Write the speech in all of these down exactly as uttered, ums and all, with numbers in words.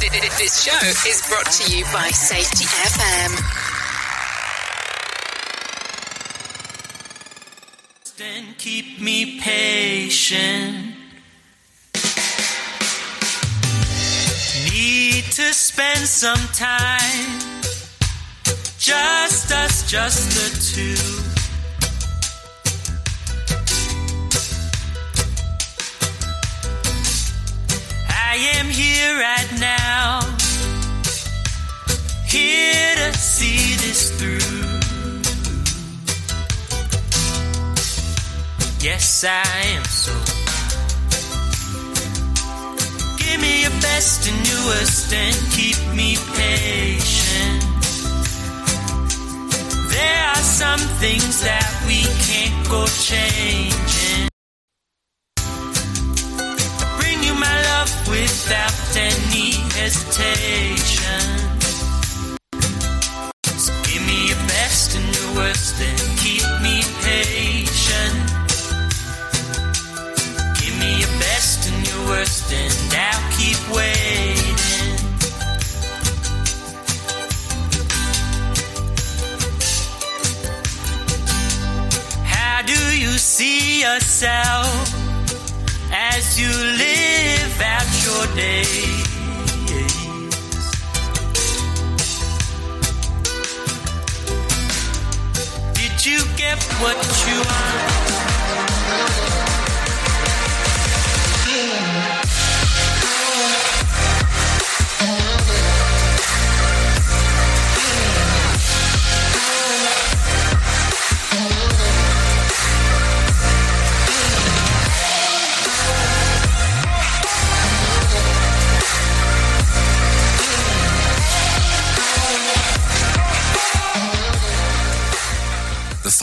This show is brought to you by Safety F M. And keep me patient. Need to spend some time. Just us, just the two. I am here right now, here to see this through. Yes, I am so. Give me your best and newest and keep me patient. There are some things that we can't go changing. My love without any hesitation. So give me your best and your worst and keep me patient. Give me your best and your worst and I'll keep waiting. How do you see yourself as you live out your days? Did you get what you want? The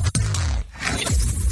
M.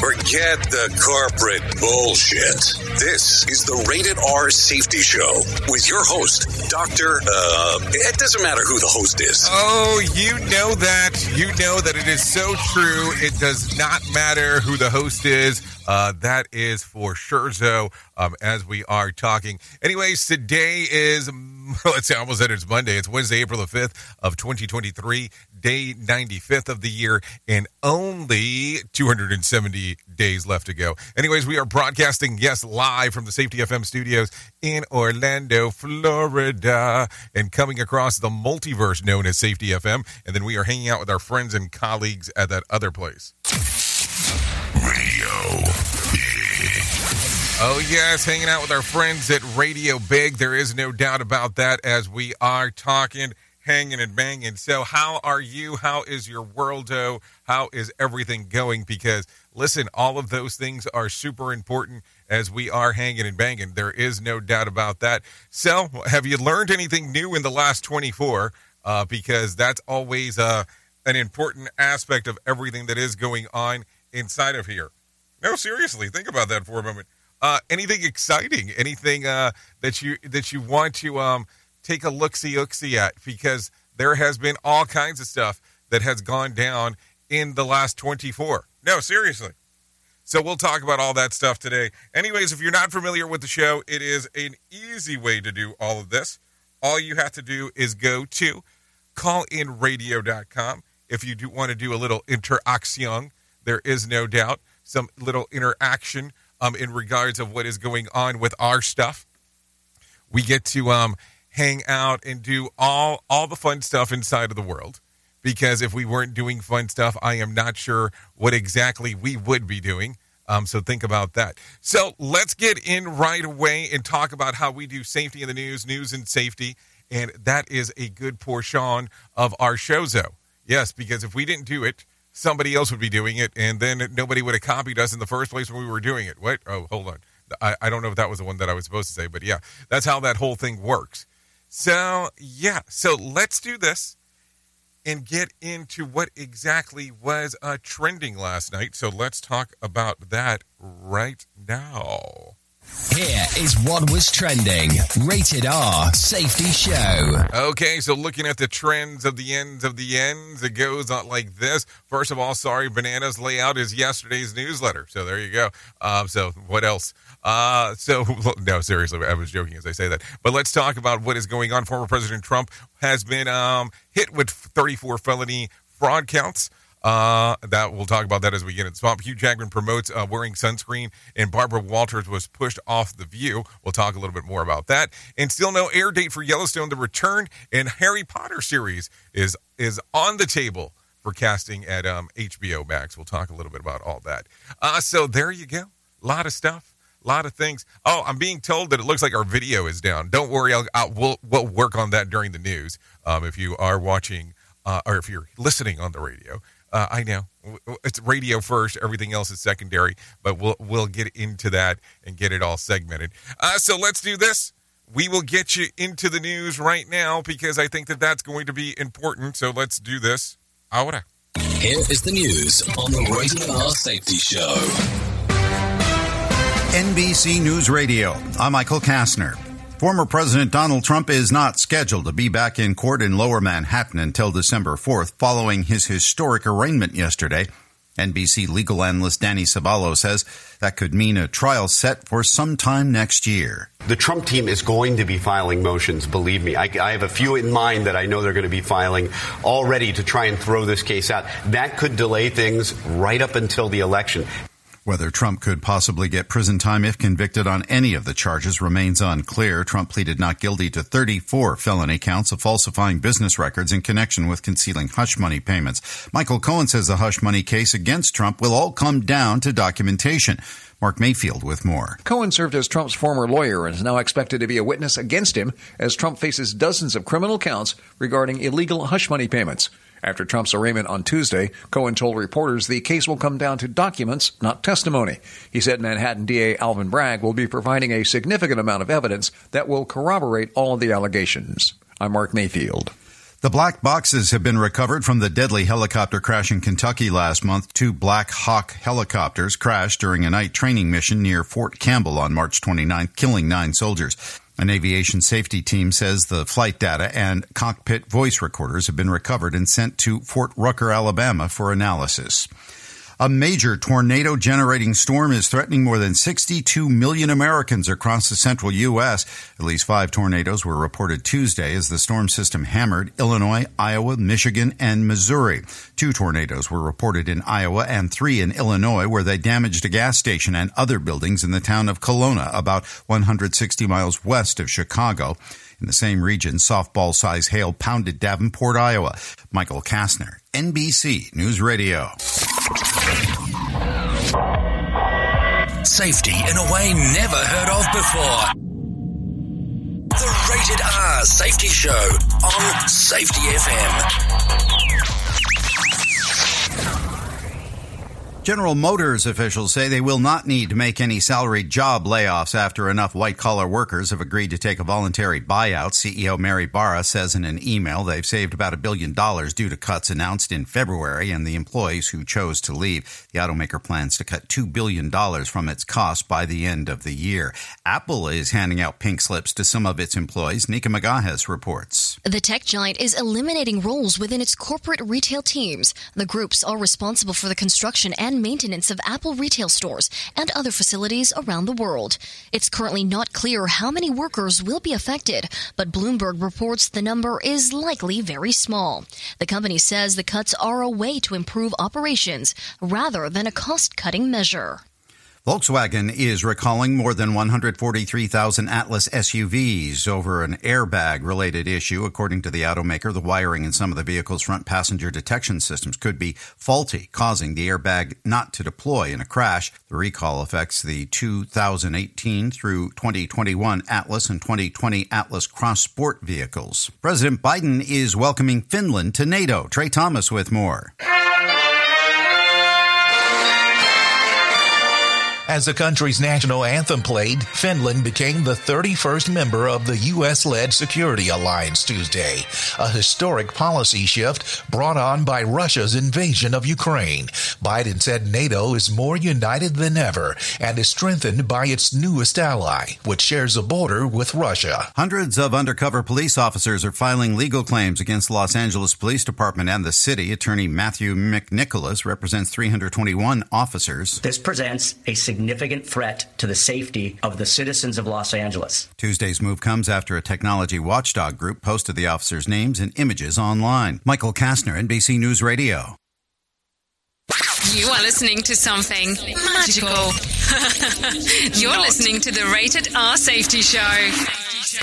Forget the corporate bullshit. This is the Rated R Safety Show with your host, Doctor Uh, it doesn't matter who the host is. Oh, you know that. You know that it is so true. It does not matter who the host is. Uh, that is for sure, so um, as we are talking. Anyways, today is, let's see, I almost said it's Monday. It's Wednesday, April the fifth of twenty twenty-three, day ninety-fifth of the year, and only two hundred seventy days left to go. Anyways, we are broadcasting, yes, live from the Safety F M studios in Orlando, Florida, and coming across the multiverse known as Safety F M, and then we are hanging out with our friends and colleagues at that other place. Radio Big. Oh, yes, hanging out with our friends at Radio Big. There is no doubt about that as we are talking, hanging and banging. So how are you? How is your world-o? How is everything going? Because, listen, all of those things are super important as we are hanging and banging. There is no doubt about that. So have you learned anything new in the last twenty-four? Uh, because that's always uh, an important aspect of everything that is going on inside of here. No, seriously, think about that for a moment. Uh, anything exciting? Anything uh, that you that you want to um, take a look-see, look-see at? Because there has been all kinds of stuff that has gone down in the last twenty-four. No, seriously. So we'll talk about all that stuff today. Anyways, if you're not familiar with the show, it is an easy way to do all of this. All you have to do is go to call in radio dot com. If you do want to do a little interaction, there is no doubt some little interaction um, in regards of what is going on with our stuff. We get to um, hang out and do all, all the fun stuff inside of the world, because if we weren't doing fun stuff, I am not sure what exactly we would be doing. Um, so think about that. So let's get in right away and talk about how we do safety in the news, news and safety. And that is a good portion of our show, though. Yes, because if we didn't do it, somebody else would be doing it, and then nobody would have copied us in the first place when we were doing it. What? Oh, hold on. I, I don't know if that was the one that I was supposed to say, but yeah, that's how that whole thing works. So, yeah, so let's do this and get into what exactly was uh, trending last night. So let's talk about that right now. Here is what was trending. Rated R Safety Show. Okay, so looking at the trends of the ends of the ends, it goes on like this. First of all, sorry, bananas layout is yesterday's newsletter. So there you go. Um, so what else? Uh, so no, seriously, I was joking as I say that. But let's talk about what is going on. Former President Trump has been um, hit with thirty-four felony fraud counts. Uh, that we'll talk about that as we get in the swamp. Hugh Jackman promotes uh, wearing sunscreen, and Barbara Walters was pushed off The View. We'll talk a little bit more about that. And still no air date for Yellowstone, The Return, and Harry Potter series is is on the table for casting at um, H B O Max. We'll talk a little bit about all that. Uh, so there you go. A lot of stuff. A lot of things. Oh, I'm being told that it looks like our video is down. Don't worry. I'll, I'll, we'll, we'll work on that during the news. Um, if you are watching uh, or if you're listening on the radio. Uh, I know it's radio first. Everything else is secondary, but we'll we'll get into that and get it all segmented. Uh, so let's do this. We will get you into the news right now because I think that that's going to be important. So let's do this. Ahora. Here is the news on the Rated R Safety Show. N B C News Radio. I'm Michael Kastner. Former President Donald Trump is not scheduled to be back in court in Lower Manhattan until December fourth following his historic arraignment yesterday. N B C legal analyst Danny Cevallos says that could mean a trial set for sometime next year. The Trump team is going to be filing motions, believe me. I, I have a few in mind that I know they're going to be filing already to try and throw this case out. That could delay things right up until the election. Whether Trump could possibly get prison time if convicted on any of the charges remains unclear. Trump pleaded not guilty to thirty-four felony counts of falsifying business records in connection with concealing hush money payments. Michael Cohen says the hush money case against Trump will all come down to documentation. Mark Mayfield with more. Cohen served as Trump's former lawyer and is now expected to be a witness against him as Trump faces dozens of criminal counts regarding illegal hush money payments. After Trump's arraignment on Tuesday, Cohen told reporters the case will come down to documents, not testimony. He said Manhattan D A Alvin Bragg will be providing a significant amount of evidence that will corroborate all of the allegations. I'm Mark Mayfield. The black boxes have been recovered from the deadly helicopter crash in Kentucky last month. Two Black Hawk helicopters crashed during a night training mission near Fort Campbell on March twenty-ninth, killing nine soldiers. An aviation safety team says the flight data and cockpit voice recorders have been recovered and sent to Fort Rucker, Alabama for analysis. A major tornado-generating storm is threatening more than sixty-two million Americans across the central U S At least five tornadoes were reported Tuesday as the storm system hammered Illinois, Iowa, Michigan, and Missouri. Two tornadoes were reported in Iowa and three in Illinois, where they damaged a gas station and other buildings in the town of Kelowna, about one hundred sixty miles west of Chicago. In the same region, softball-sized hail pounded Davenport, Iowa. Michael Kastner, N B C News Radio. Safety in a way never heard of before. The Rated R Safety Show on Safety F M. General Motors officials say they will not need to make any salaried job layoffs after enough white-collar workers have agreed to take a voluntary buyout. C E O Mary Barra says in an email they've saved about a billion dollars due to cuts announced in February and the employees who chose to leave. The automaker plans to cut two billion dollars from its costs by the end of the year. Apple is handing out pink slips to some of its employees. Nika Magajes reports. The tech giant is eliminating roles within its corporate retail teams. The groups are responsible for the construction and maintenance Maintenance of Apple retail stores and other facilities around the world. It's currently not clear how many workers will be affected, but Bloomberg reports the number is likely very small. The company says the cuts are a way to improve operations rather than a cost-cutting measure. Volkswagen is recalling more than one hundred forty-three thousand Atlas S U Vs over an airbag-related issue. According to the automaker, the wiring in some of the vehicle's front passenger detection systems could be faulty, causing the airbag not to deploy in a crash. The recall affects the two thousand eighteen through twenty twenty-one Atlas and twenty twenty Atlas Cross Sport vehicles. President Biden is welcoming Finland to NATO. Trey Thomas with more. As the country's national anthem played, Finland became the thirty-first member of the U S-led Security Alliance Tuesday, a historic policy shift brought on by Russia's invasion of Ukraine. Biden said NATO is more united than ever and is strengthened by its newest ally, which shares a border with Russia. Hundreds of undercover police officers are filing legal claims against the Los Angeles Police Department and the city. Attorney Matthew McNicholas represents three hundred twenty-one officers. This presents a significant significant threat to the safety of the citizens of Los Angeles. Tuesday's move comes after a technology watchdog group posted the officers' names and images online. Michael Kastner, N B C News Radio. You are listening to something magical. You're listening to the Rated R Safety Show.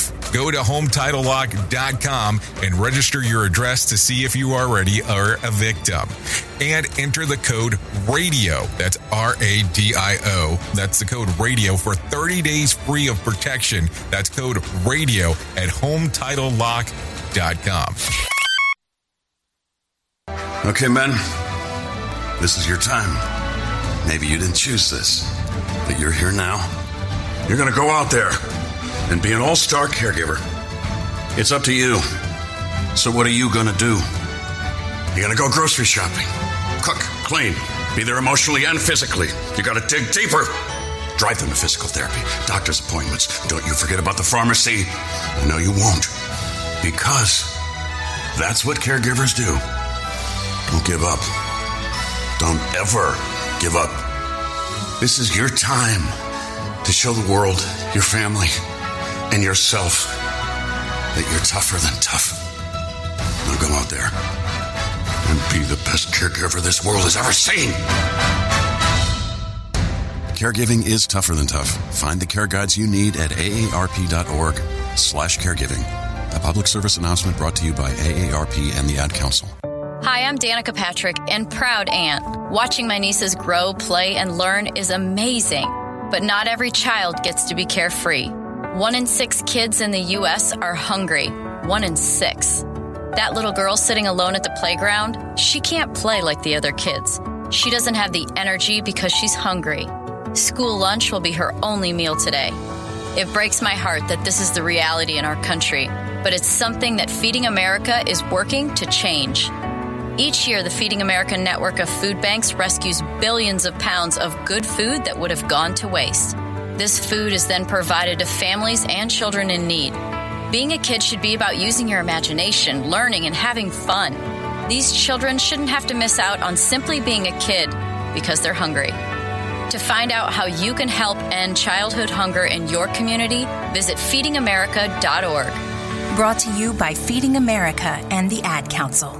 Go to home title lock dot com and register your address to see if you already are a victim. And enter the code RADIO. That's R A D I O. That's the code RADIO for thirty days free of protection. That's code RADIO at home title lock dot com. Okay, men, this is your time. Maybe you didn't choose this, but you're here now. You're going to go out there and be an all-star caregiver. It's up to you. So what are you going to do? You're going to go grocery shopping, cook, clean, be there emotionally and physically. You got to dig deeper. Drive them to physical therapy, doctor's appointments. Don't you forget about the pharmacy. I know you won't, because that's what caregivers do. Don't give up. Don't ever give up. This is your time to show the world, your family, and yourself that you're tougher than tough. Now go out there and be the best caregiver this world has ever seen. Caregiving is tougher than tough. Find the care guides you need at A A R P dot org slash caregiving. A public service announcement brought to you by A A R P and the Ad Council. Hi, I'm Danica Patrick and proud aunt. Watching my nieces grow, play, and learn is amazing. But not every child gets to be carefree. One in six kids in the U S are hungry. One in six. That little girl sitting alone at the playground, she can't play like the other kids. She doesn't have the energy because she's hungry. School lunch will be her only meal today. It breaks my heart that this is the reality in our country, but it's something that Feeding America is working to change. Each year, the Feeding America network of food banks rescues billions of pounds of good food that would have gone to waste. This food is then provided to families and children in need. Being a kid should be about using your imagination, learning, and having fun. These children shouldn't have to miss out on simply being a kid because they're hungry. To find out how you can help end childhood hunger in your community, visit feeding america dot org. Brought to you by Feeding America and the Ad Council.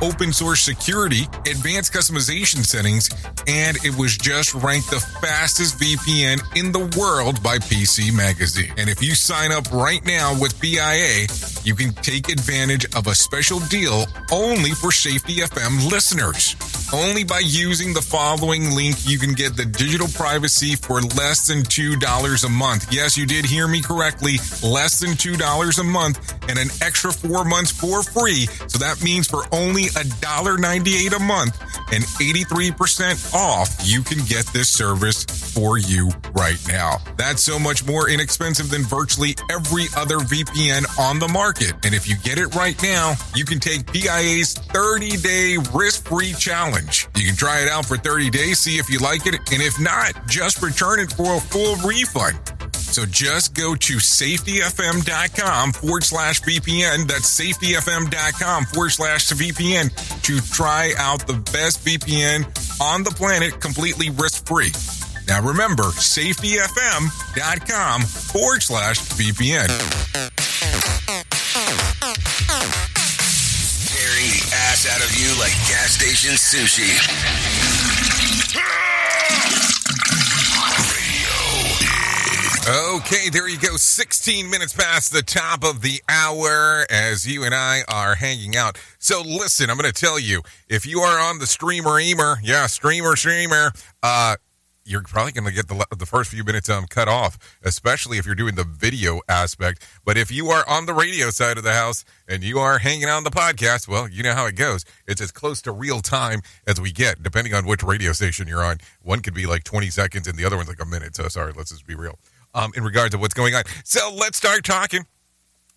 open source security, advanced customization settings, and it was just ranked the fastest V P N in the world by P C Magazine. And if you sign up right now with D I A, you can take advantage of a special deal only for Safety F M listeners. Only by using the following link, you can get the digital privacy for less than two dollars a month. Yes, you did hear me correctly. Less than two dollars a month and an extra four months for free. So that means for only one dollar ninety-eight a month and eighty-three percent off, you can get this service for you right now. That's so much more inexpensive than virtually every other V P N on the market. And if you get it right now, you can take D I A's thirty-day risk-free challenge. You can try it out for thirty days, see if you like it, and if not, just return it for a full refund. So just go to safetyfm.com forward slash VPN. That's safetyfm.com forward slash VPN to try out the best V P N on the planet, completely risk-free. Now remember, safetyfm.com forward slash VPN. Out of you like gas station sushi. Okay, there you go. sixteen minutes past the top of the hour as you and I are hanging out. So listen, I'm going to tell you, if you are on the streamer, eamer, yeah, streamer, streamer, uh, you're probably going to get the the first few minutes um, cut off, especially if you're doing the video aspect. But if you are on the radio side of the house and you are hanging out on the podcast, well, you know how it goes. It's as close to real time as we get, depending on which radio station you're on. One could be like twenty seconds and the other one's like a minute. So sorry, let's just be real um, in regards to what's going on. So let's start talking.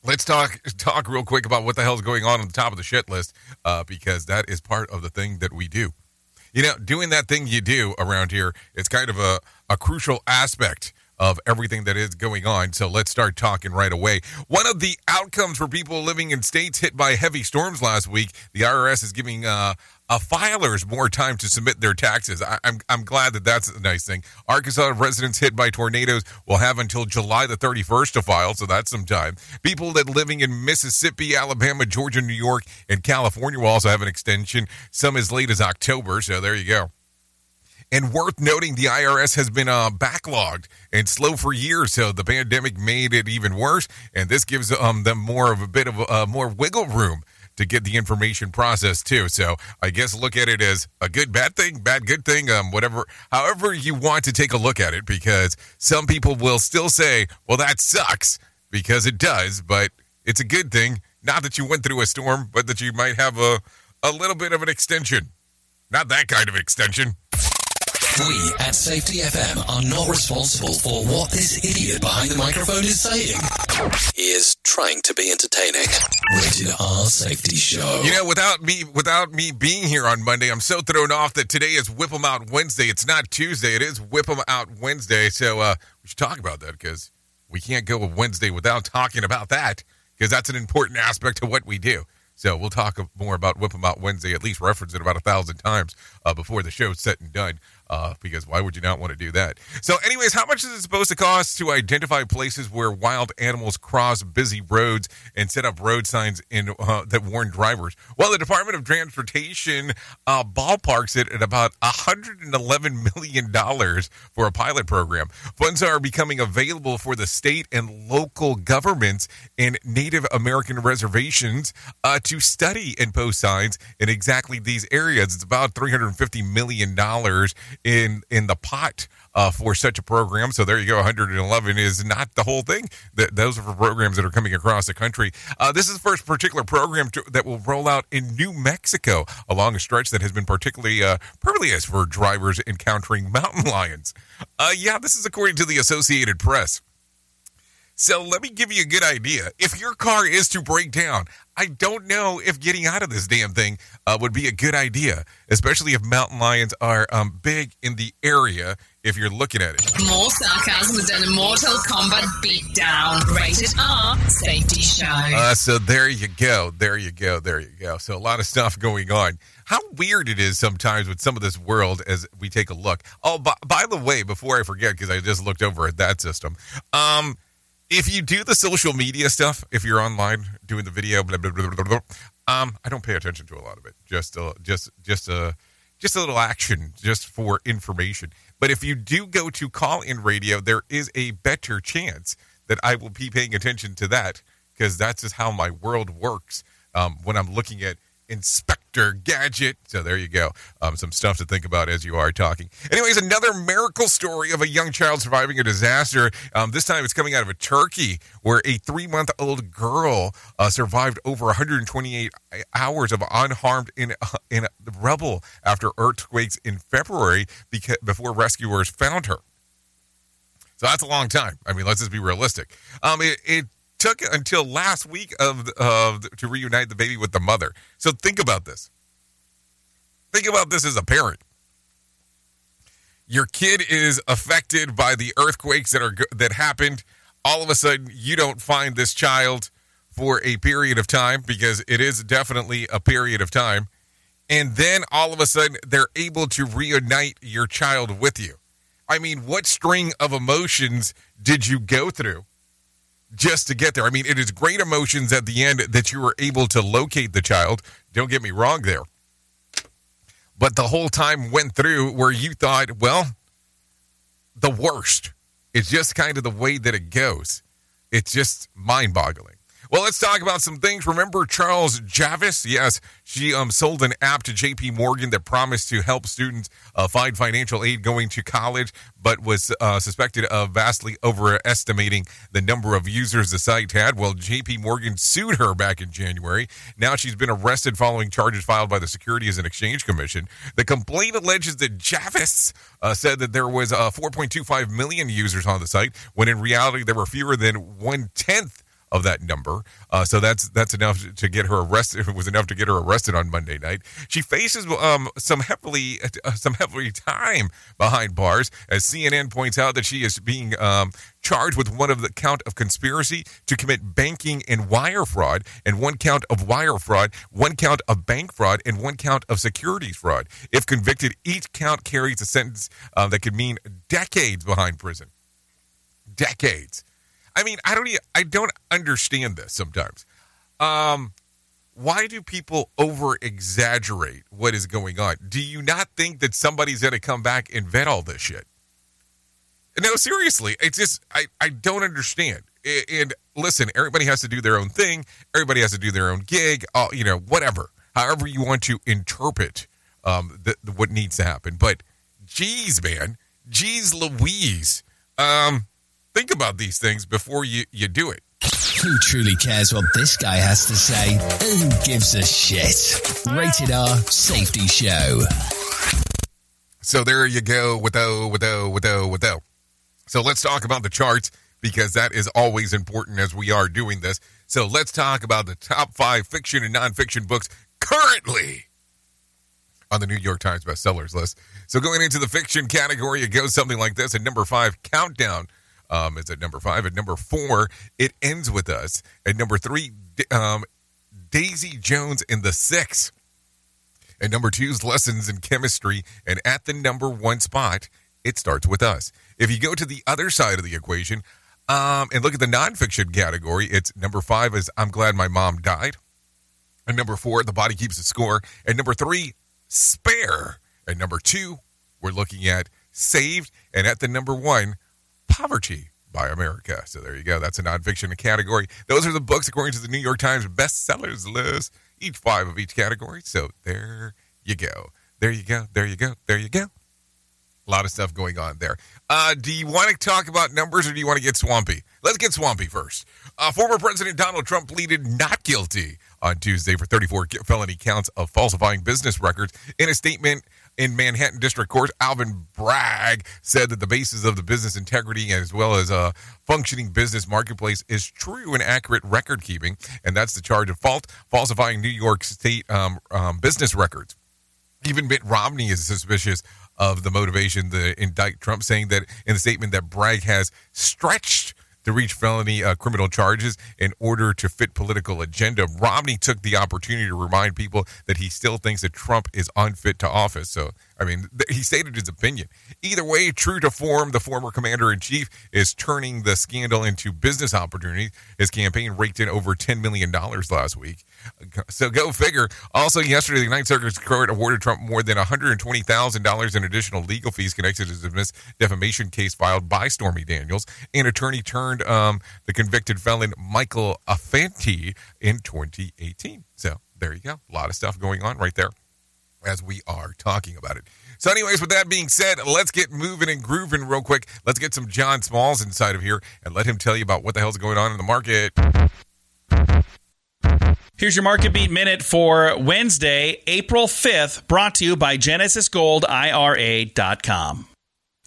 Let's talk talk real quick about what the hell's going on on the top of the shit list, uh, because that is part of the thing that we do. You know, doing that thing you do around here, it's kind of a, a crucial aspect of everything that is going on. So let's start talking right away. One of the outcomes for people living in states hit by heavy storms last week, the I R S is giving uh, uh, filers more time to submit their taxes. I, I'm I'm glad that that's a nice thing. Arkansas residents hit by tornadoes will have until July the thirty-first to file, so that's some time. People that living in Mississippi, Alabama, Georgia, New York, and California will also have an extension, some as late as October, so there you go. And worth noting, the I R S has been uh, backlogged and slow for years, so the pandemic made it even worse. And this gives um, them more of a bit of uh, more wiggle room to get the information processed too. So I guess look at it as a good, bad thing, bad, good thing, um, whatever, however you want to take a look at it, because some people will still say, well, that sucks, because it does, but it's a good thing. Not that you went through a storm, but that you might have a, a little bit of an extension. Not that kind of extension. We at Safety F M are not responsible for what this idiot behind the microphone is saying. He is trying to be entertaining. Rated R Safety Show. You know, without me, without me being here on Monday, I'm so thrown off that today is Whip 'Em Out Wednesday. It's not Tuesday. It is Whip 'Em Out Wednesday. So uh, we should talk about that, because we can't go Wednesday without talking about that, because that's an important aspect to what we do. So we'll talk more about Whip 'Em Out Wednesday, at least reference it about a thousand times uh, before the show's set and done, uh, because why would you not want to do that? So anyways, how much is it supposed to cost to identify places where wild animals cross busy roads and set up road signs in uh, that warn drivers? Well, the Department of Transportation uh, ballparks it at about one hundred eleven million dollars for a pilot program. Funds are becoming available for the state and local governments and Native American reservations uh, to study and post signs in exactly these areas. It's about three hundred fifty million dollars in in the pot uh, for such a program. So there you go. one hundred eleven is not the whole thing. Th- those are for programs that are coming across the country. Uh, this is the first particular program to, that will roll out in New Mexico along a stretch that has been particularly uh, perilous for drivers encountering mountain lions. Uh, yeah, this is according to the Associated Press. So let me give you a good idea. If your car is to break down, I don't know if getting out of this damn thing uh, would be a good idea, especially if mountain lions are um, big in the area if you're looking at it. More sarcasm than a Mortal Kombat beatdown. Rated R, safety show. Uh, so there you go. There you go. There you go. So a lot of stuff going on. How weird it is sometimes with some of this world as we take a look. Oh, by, by the way, before I forget, because I just looked over at that system, um, if you do the social media stuff, if you're online doing the video, blah, blah, blah, blah, blah, um, I don't pay attention to a lot of it. Just a, just, just a, just a little action, just for information. But if you do go to Call In Radio, there is a better chance that I will be paying attention to that, because that's just how my world works um, when I'm looking at Inspector Gadget. So there you go. Um, some stuff to think about as you are talking. Anyways, another miracle story of a young child surviving a disaster. Um, this time it's coming out of a Turkey, where a three-month-old girl uh, survived over one hundred twenty-eight hours of unharmed in uh, in rubble after earthquakes in February beca- before rescuers found her. So that's a long time. I mean, let's just be realistic. Um, it, it took until last week of uh, to reunite the baby with the mother. So think about this. Think about this as a parent. Your kid is affected by the earthquakes that are that happened. All of a sudden, you don't find this child for a period of time, because it is definitely a period of time. And then all of a sudden, they're able to reunite your child with you. I mean, what string of emotions did you go through just to get there? I mean, it is great emotions at the end that you were able to locate the child. Don't get me wrong there. But the whole time went through where you thought, well, the worst. It's just kind of the way that it goes. It's just mind-boggling. Well, let's talk about some things. Remember Charles Javis? Yes, she um, sold an app to J P Morgan that promised to help students uh, find financial aid going to college, but was uh, suspected of vastly overestimating the number of users the site had. Well, J P Morgan sued her back in January. Now she's been arrested following charges filed by the Securities and Exchange Commission. The complaint alleges that Javis uh, said that there was uh, four point two five million users on the site, when in reality there were fewer than one-tenth of that number. Uh, so that's that's enough to get her arrested. It was enough to get her arrested on Monday night. She faces um, some heavily uh, some heavily time behind bars, as C N N points out that she is being um, charged with one of the count of conspiracy to commit banking and wire fraud, and one count of wire fraud, one count of bank fraud, and one count of securities fraud. If convicted, each count carries a sentence uh, that could mean decades behind prison. Decades. I mean, I don't. Even, I don't understand this sometimes. Um, why do people over-exaggerate what is going on? Do you not think that somebody's going to come back and vet all this shit? No, seriously. It's just I. I don't understand. And, and listen, everybody has to do their own thing. Everybody has to do their own gig. Uh, you know, whatever. However you want to interpret um, the, the, what needs to happen. But, geez, man, geez, Louise. Um. Think about these things before you, you do it. Who truly cares what this guy has to say? Who gives a shit? Rated R Safety Show. So there you go with O, with O, with O, with O. So let's talk about the charts, because that is always important as we are doing this. So let's talk about the top five fiction and nonfiction books currently on the New York Times bestsellers list. So going into the fiction category, it goes something like this. At number five, Countdown. Um, is at number five. At number four, It Ends With Us. At number three, um, Daisy Jones and the Six. At number two's Lessons in Chemistry. And at the number one spot, It Starts With Us. If you go to the other side of the equation um, and look at the nonfiction category, it's number five is I'm Glad My Mom Died. At number four, The Body Keeps the Score. At number three, Spare. At number two, we're looking at Saved. And at the number one, Poverty by America. So there you go. That's a nonfiction category. Those are the books according to the New York Times bestsellers list, each five of each category. So there you go. There you go. There you go. There you go. A lot of stuff going on there. Uh, do you want to talk about numbers, or do you want to get swampy? Let's get swampy first. Uh, former President Donald Trump pleaded not guilty on Tuesday for thirty-four felony counts of falsifying business records. In a statement in Manhattan District Court, Alvin Bragg said that the basis of the business integrity as well as a functioning business marketplace is true and accurate record keeping, and that's the charge of fault, falsifying New York State um, um, business records. Even Mitt Romney is suspicious of the motivation to indict Trump, saying that in the statement that Bragg has stretched to reach felony uh, criminal charges in order to fit political agenda. Romney took the opportunity to remind people that he still thinks that Trump is unfit to office. So, I mean, th- he stated his opinion. Either way, true to form, the former commander-in-chief is turning the scandal into business opportunities. His campaign raked in over ten million dollars last week. So go figure. Also, yesterday, the Ninth Circuit Court awarded Trump more than one hundred twenty thousand dollars in additional legal fees connected to the defamation case filed by Stormy Daniels, an attorney turned um, the convicted felon Michael Afenti in twenty eighteen. So there you go. A lot of stuff going on right there as we are talking about it. So anyways, with that being said, let's get moving and grooving real quick. Let's get some John Smalls inside of here and let him tell you about what the hell's going on in the market. Here's your Market Beat Minute for Wednesday, April fifth, brought to you by Genesis Gold I R A dot com.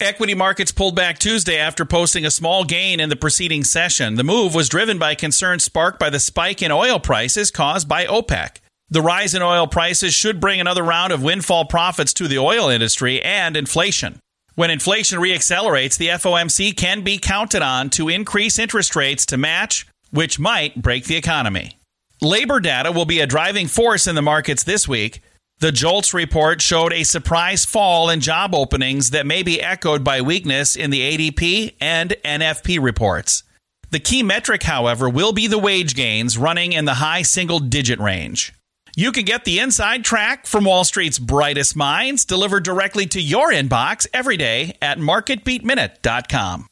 Equity markets pulled back Tuesday after posting a small gain in the preceding session. The move was driven by concerns sparked by the spike in oil prices caused by OPEC. The rise in oil prices should bring another round of windfall profits to the oil industry and inflation. When inflation reaccelerates, the F O M C can be counted on to increase interest rates to match, which might break the economy. Labor data will be a driving force in the markets this week. The JOLTS report showed a surprise fall in job openings that may be echoed by weakness in the A D P and N F P reports. The key metric, however, will be the wage gains running in the high single-digit range. You can get the inside track from Wall Street's brightest minds delivered directly to your inbox every day at market beat minute dot com.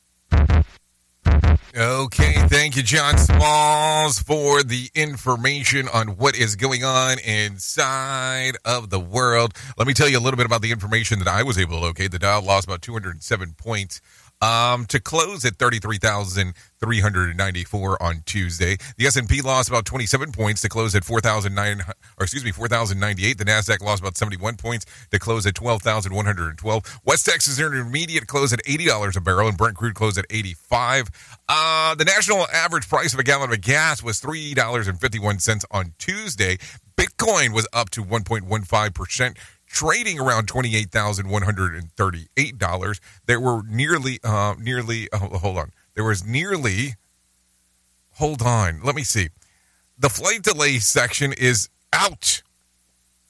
Okay, thank you, John Smalls, for the information on what is going on inside of the world. Let me tell you a little bit about the information that I was able to locate. The Dow lost about two hundred seven points um, to close at thirty-three thousand three hundred ninety-four on Tuesday. The S and P lost about twenty-seven points to close at four thousand nine, or excuse me, four thousand ninety-eight. The Nasdaq lost about seventy-one points to close at twelve thousand one hundred twelve. West Texas Intermediate closed at eighty dollars a barrel, and Brent crude closed at eighty-five. Uh, the national average price of a gallon of gas was three dollars and fifty-one cents on Tuesday. Bitcoin was up to one point one five percent. Trading around twenty-eight thousand one hundred thirty-eight dollars. There were nearly, uh, nearly, oh, hold on. There was nearly, hold on, let me see. The flight delay section is out,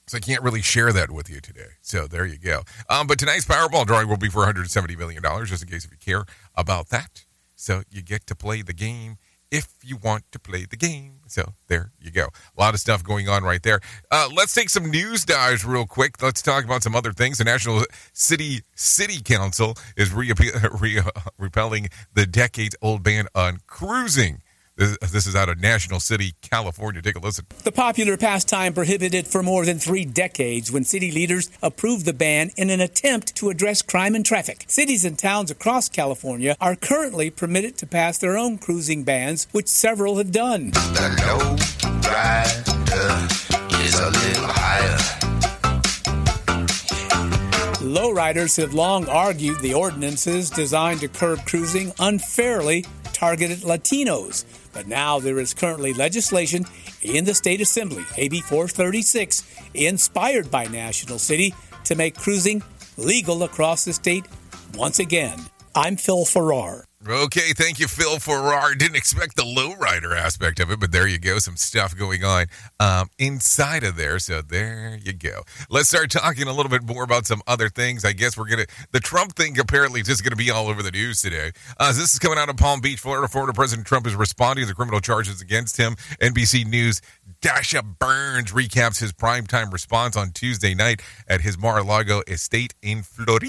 so I can't really share that with you today. So there you go. Um, but tonight's Powerball drawing will be for one hundred seventy million dollars, just in case if you care about that. So you get to play the game if you want to play the game. So there you go. A lot of stuff going on right there. Uh, let's take some news dives real quick. Let's talk about some other things. The National City City Council is re- re- repelling the decades-old ban on cruising. This is out of National City, California. Take a listen. The popular pastime prohibited for more than three decades when city leaders approved the ban in an attempt to address crime and traffic. Cities and towns across California are currently permitted to pass their own cruising bans, which several have done. The low rider is a little higher. Lowriders have long argued the ordinances designed to curb cruising unfairly targeted Latinos. But now there is currently legislation in the state assembly, A B four thirty-six, inspired by National City, to make cruising legal across the state once again. I'm Phil Farrar. Okay, thank you, Phil Farrar. Didn't expect the lowrider aspect of it, but there you go. Some stuff going on um, inside of there, so there you go. Let's start talking a little bit more about some other things. I guess we're going to – the Trump thing apparently is just going to be all over the news today. Uh, this is coming out of Palm Beach, Florida. Florida President Trump is responding to the criminal charges against him. N B C News Dasha Burns recaps his primetime response on Tuesday night at his Mar-a-Lago estate in Florida.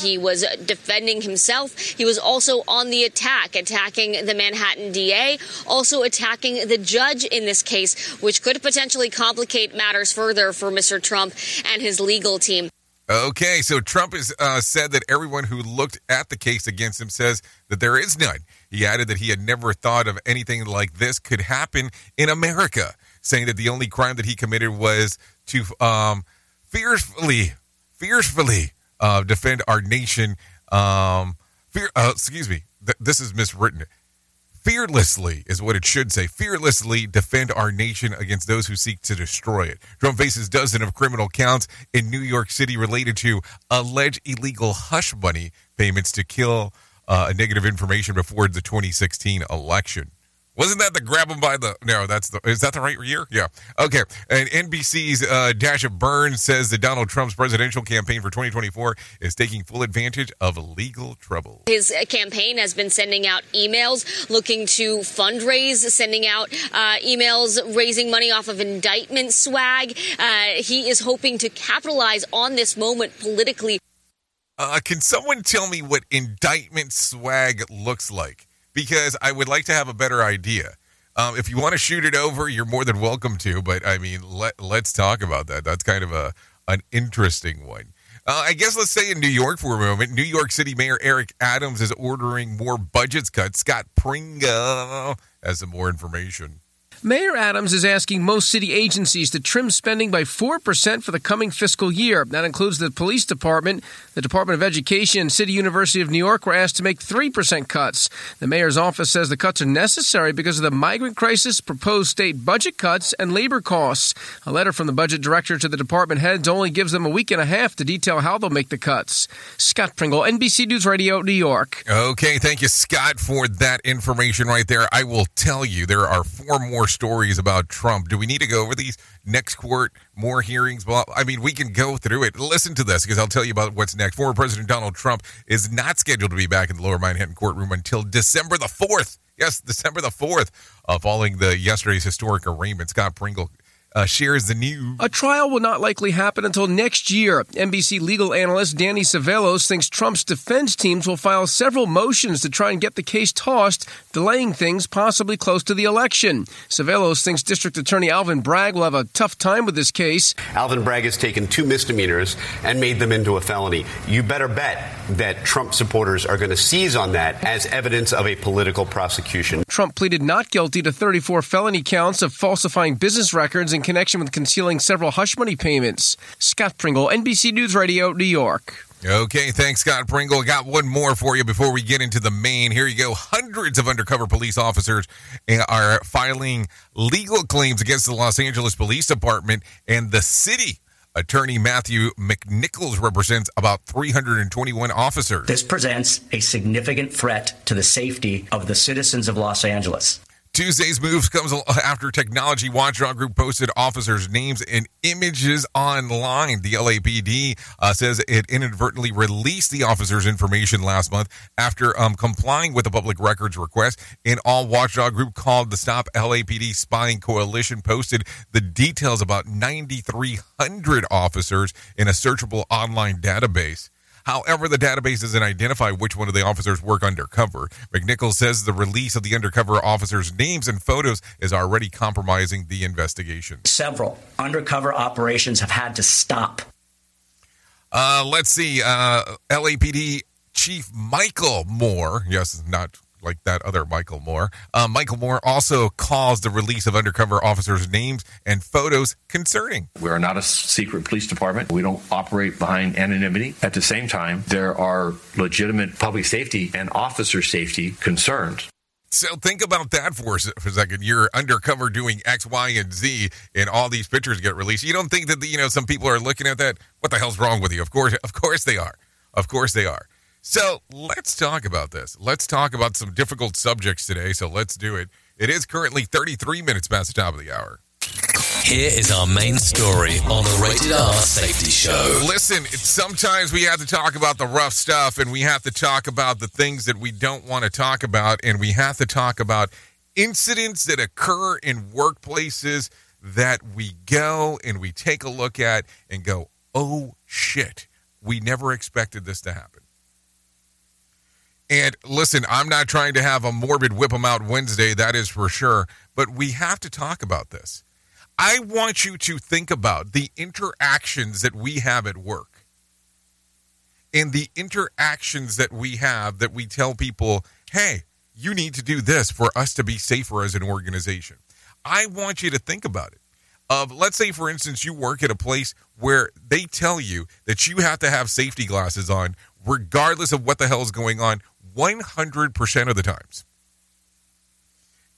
He was defending himself. He was also on the attack, attacking the Manhattan D A, also attacking the judge in this case, which could potentially complicate matters further for Mister Trump and his legal team. Okay, so Trump has uh, said that everyone who looked at the case against him says that there is none. He added that he had never thought of anything like this could happen in America, saying that the only crime that he committed was to um, fiercely, fiercely, Uh, defend our nation. Um, fear, uh, excuse me. Th- this is miswritten. fearlessly, is what it should say, fearlessly defend our nation against those who seek to destroy it. Trump faces dozens of criminal counts in New York City related to alleged illegal hush money payments to kill uh, negative information before the twenty sixteen election. Wasn't that the grab them by the... No, that's the... Is that the right year? Yeah. Okay. And N B C's uh, Dasha Burns says that Donald Trump's presidential campaign for twenty twenty-four is taking full advantage of legal trouble. His campaign has been sending out emails looking to fundraise, sending out uh, emails raising money off of indictment swag. Uh, he is hoping to capitalize on this moment politically. Uh, can someone tell me what indictment swag looks like? Because I would like to have a better idea. Um, if you want to shoot it over, you're more than welcome to. But, I mean, let, let's talk about that. That's kind of a an interesting one. Uh, I guess let's stay in New York for a moment. New York City Mayor Eric Adams is ordering more budget cuts. Scott Pringle has some more information. Mayor Adams is asking most city agencies to trim spending by four percent for the coming fiscal year. That includes the police department, the Department of Education, and City University of New York were asked to make three percent cuts. The mayor's office says the cuts are necessary because of the migrant crisis, proposed state budget cuts, and labor costs. A letter from the budget director to the department heads only gives them a week and a half to detail how they'll make the cuts. Scott Pringle, N B C News Radio, New York. Okay, thank you, Scott, for that information right there. I will tell you, there are four more stories about Trump. Do we need to go over these? Next court, more hearings. Well, I mean, we can go through it. Listen to this because I'll tell you about what's next. Former President Donald Trump is not scheduled to be back in the Lower Manhattan courtroom until December the fourth. Yes, December the fourth, uh, following the yesterday's historic arraignment. Scott Pringle Uh, shares the news. A trial will not likely happen until next year. N B C legal analyst Danny Cevallos thinks Trump's defense teams will file several motions to try and get the case tossed, delaying things possibly close to the election. Cevallos thinks District Attorney Alvin Bragg will have a tough time with this case. Alvin Bragg has taken two misdemeanors and made them into a felony. You better bet that Trump supporters are going to seize on that as evidence of a political prosecution. Trump pleaded not guilty to thirty-four felony counts of falsifying business records and connection with concealing several hush money payments. Scott Pringle, N B C News Radio, New York. Okay, thanks, Scott Pringle. Got one more for you before we get into the main. Here you go. Hundreds of undercover police officers are filing legal claims against the Los Angeles Police Department and the city. Attorney Matthew McNicholas represents about three hundred twenty-one officers. This presents a significant threat to the safety of the citizens of Los Angeles. Tuesday's moves comes after technology watchdog group posted officers' names and images online. The L A P D uh, says it inadvertently released the officers' information last month after um, complying with a public records request. An all-watchdog group called the Stop L A P D Spying Coalition posted the details about nine thousand three hundred officers in a searchable online database. However, the database doesn't identify which one of the officers work undercover. McNicholas says the release of the undercover officers' names and photos is already compromising the investigation. Several undercover operations have had to stop. Uh, let's see. Uh, L A P D Chief Michael Moore, yes, not like that other Michael Moore. Uh, Michael Moore also calls the release of undercover officers' names and photos concerning. We are not a secret police department. We don't operate behind anonymity. At the same time, there are legitimate public safety and officer safety concerns. So think about that for a second. You're undercover doing X, Y, and Z, and all these pictures get released. You don't think that, the, you know, some people are looking at that? What the hell's wrong with you? Of course, of course they are. Of course they are. So let's talk about this. Let's talk about some difficult subjects today, so let's do it. It is currently thirty-three minutes past the top of the hour. Here is our main story on the Rated R Safety Show. Listen, it's, sometimes we have to talk about the rough stuff, and we have to talk about the things that we don't want to talk about, and we have to talk about incidents that occur in workplaces that we go and we take a look at and go, oh, shit, we never expected this to happen. And listen, I'm not trying to have a morbid whip 'em out Wednesday, that is for sure, but we have to talk about this. I want you to think about the interactions that we have at work and the interactions that we have that we tell people, hey, you need to do this for us to be safer as an organization. I want you to think about it. Of let's say, for instance, you work at a place where they tell you that you have to have safety glasses on regardless of what the hell is going on one hundred percent of the times.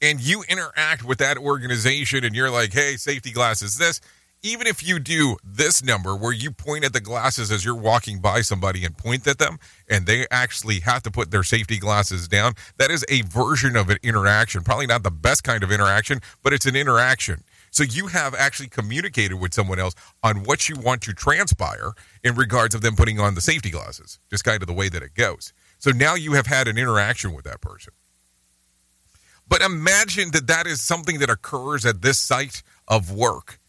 and you interact with that organization and you're like, hey, safety glasses, this, even if you do this number where you point at the glasses as you're walking by somebody and point at them and they actually have to put their safety glasses down, that is a version of an interaction. Probably not the best kind of interaction, but it's an interaction. So you have actually communicated with someone else on what you want to transpire in regards of them putting on the safety glasses, just kind of the way that it goes. So now you have had an interaction with that person. But imagine that that is something that occurs at this site of work,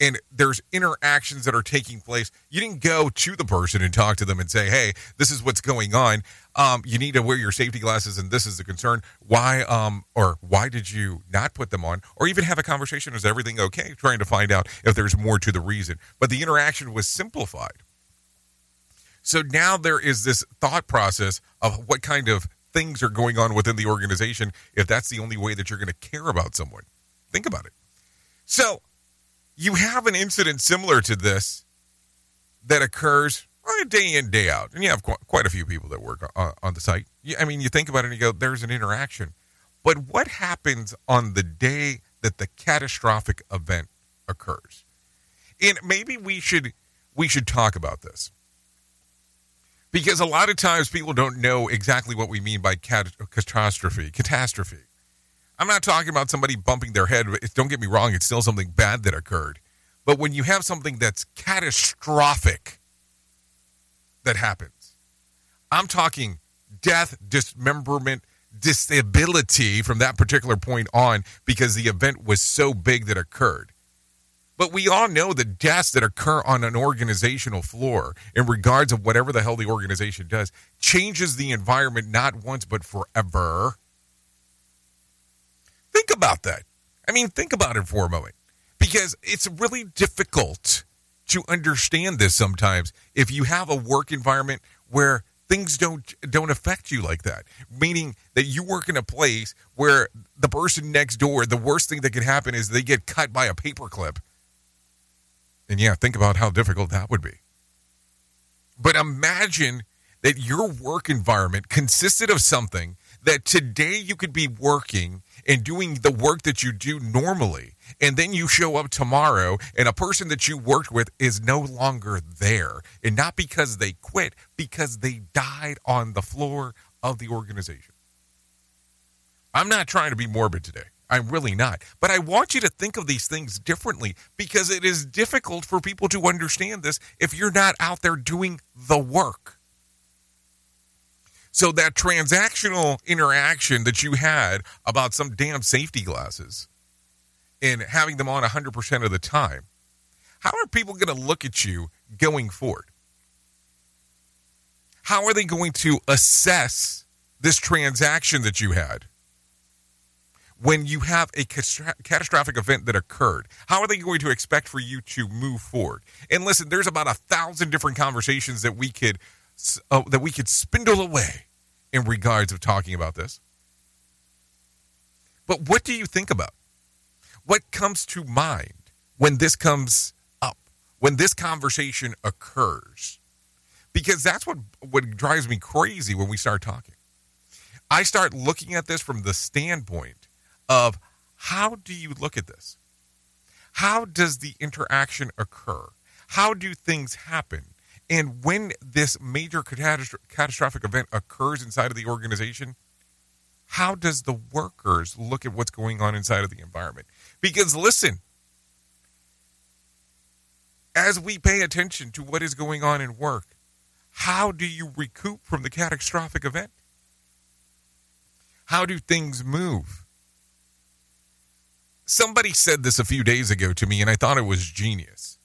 and there's interactions that are taking place. You didn't go to the person and talk to them and say, hey, this is what's going on. Um, you need to wear your safety glasses, and this is the concern. Why um, or why did you not put them on? Or even have a conversation, is everything okay? Trying to find out if there's more to the reason. But the interaction was simplified. So now there is this thought process of what kind of things are going on within the organization if that's the only way that you're going to care about someone. Think about it. So you have an incident similar to this that occurs day in, day out. And you have quite a few people that work on the site. I mean, you think about it and you go, there's an interaction. But what happens on the day that the catastrophic event occurs? And maybe we should we should talk about this. Because a lot of times people don't know exactly what we mean by cat- catastrophe. Catastrophe. I'm not talking about somebody bumping their head. Don't get me wrong. It's still something bad that occurred. But when you have something that's catastrophic that happens, I'm talking death, dismemberment, disability from that particular point on because the event was so big that occurred. But we all know the deaths that occur on an organizational floor in regards of whatever the hell the organization does changes the environment not once but forever. Think about that. I mean, think about it for a moment, because it's really difficult to understand this sometimes if you have a work environment where things don't don't affect you like that, meaning that you work in a place where the person next door, the worst thing that can happen is they get cut by a paperclip. And yeah, think about how difficult that would be. But imagine that your work environment consisted of something that today you could be working and doing the work that you do normally, and then you show up tomorrow and a person that you worked with is no longer there, and not because they quit, because they died on the floor of the organization. I'm not trying to be morbid today. I'm really not. But I want you to think of these things differently, because it is difficult for people to understand this if you're not out there doing the work. So that transactional interaction that you had about some damn safety glasses and having them on one hundred percent of the time, how are people going to look at you going forward? How are they going to assess this transaction that you had when you have a catastrophic event that occurred? How are they going to expect for you to move forward? And listen, there's about a thousand different conversations that we could Uh, that we could spindle away in regards of talking about this. But what do you think about? What comes to mind when this comes up, when this conversation occurs? Because that's what, what drives me crazy when we start talking. I start looking at this from the standpoint of, how do you look at this? How does the interaction occur? How do things happen? And when this major catastrophic event occurs inside of the organization, how does the workers look at what's going on inside of the environment? Because listen, as we pay attention to what is going on in work, how do you recoup from the catastrophic event? How do things move? Somebody said this a few days ago to me, and I thought it was genius.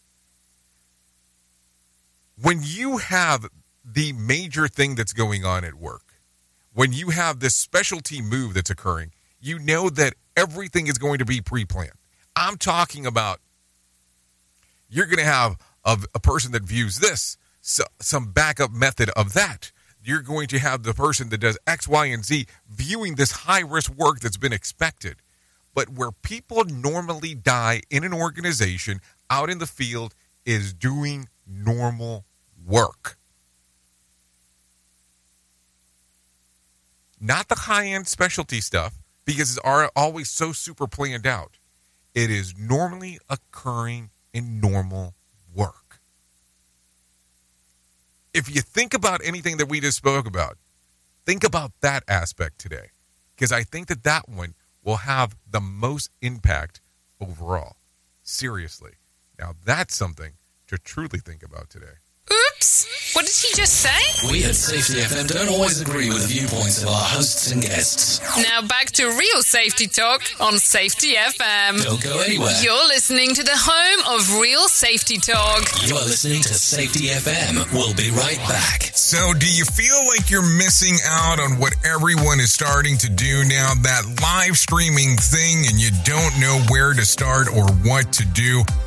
When you have the major thing that's going on at work, when you have this specialty move that's occurring, you know that everything is going to be pre-planned. I'm talking about, you're going to have a, a person that views this, so, some backup method of that. You're going to have the person that does X, Y, and Z viewing this high-risk work that's been expected. But where people normally die in an organization out in the field is doing normal work. Not the high-end specialty stuff, because it's are always so super planned out. It is normally occurring in normal work. If you think about anything that we just spoke about, think about that aspect today, because I think that that one will have the most impact overall. Seriously. Now, that's something to truly think about today. Oops! What did he just say? We at Safety F M don't always agree with the viewpoints of our hosts and guests. Now back to real safety talk on Safety F M. Don't go anywhere. You're listening to the home of real safety talk. You're listening to Safety F M. We'll be right back. So do you feel like you're missing out on what everyone is starting to do now? That live streaming thing, and you don't know where to start or what to do?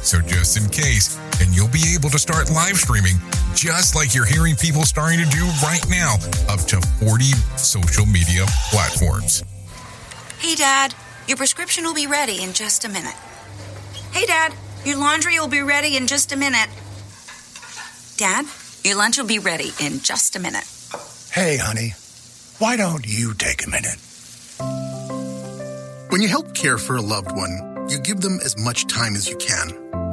So just in case, and you'll be able to start live streaming just like you're hearing people starting to do right now, up to forty social media platforms. Hey, Dad, your prescription will be ready in just a minute. Hey, Dad, your laundry will be ready in just a minute. Dad, your lunch will be ready in just a minute. Hey, honey, why don't you take a minute? When you help care for a loved one, you give them as much time as you can,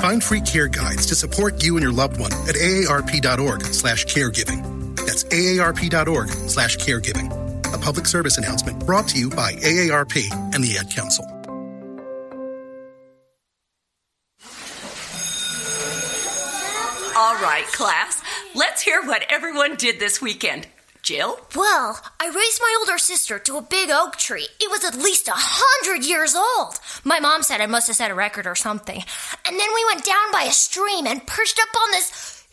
Find free care guides to support you and your loved one at aarp.org slash caregiving. That's aarp.org slash caregiving. A public service announcement brought to you by A A R P and the Ad Council. All right, class. Let's hear what everyone did this weekend. Jill? Well, I raised my older sister to a big oak tree. It was at least a hundred years old. My mom said I must have set a record or something. And then we went down by a stream and perched up on this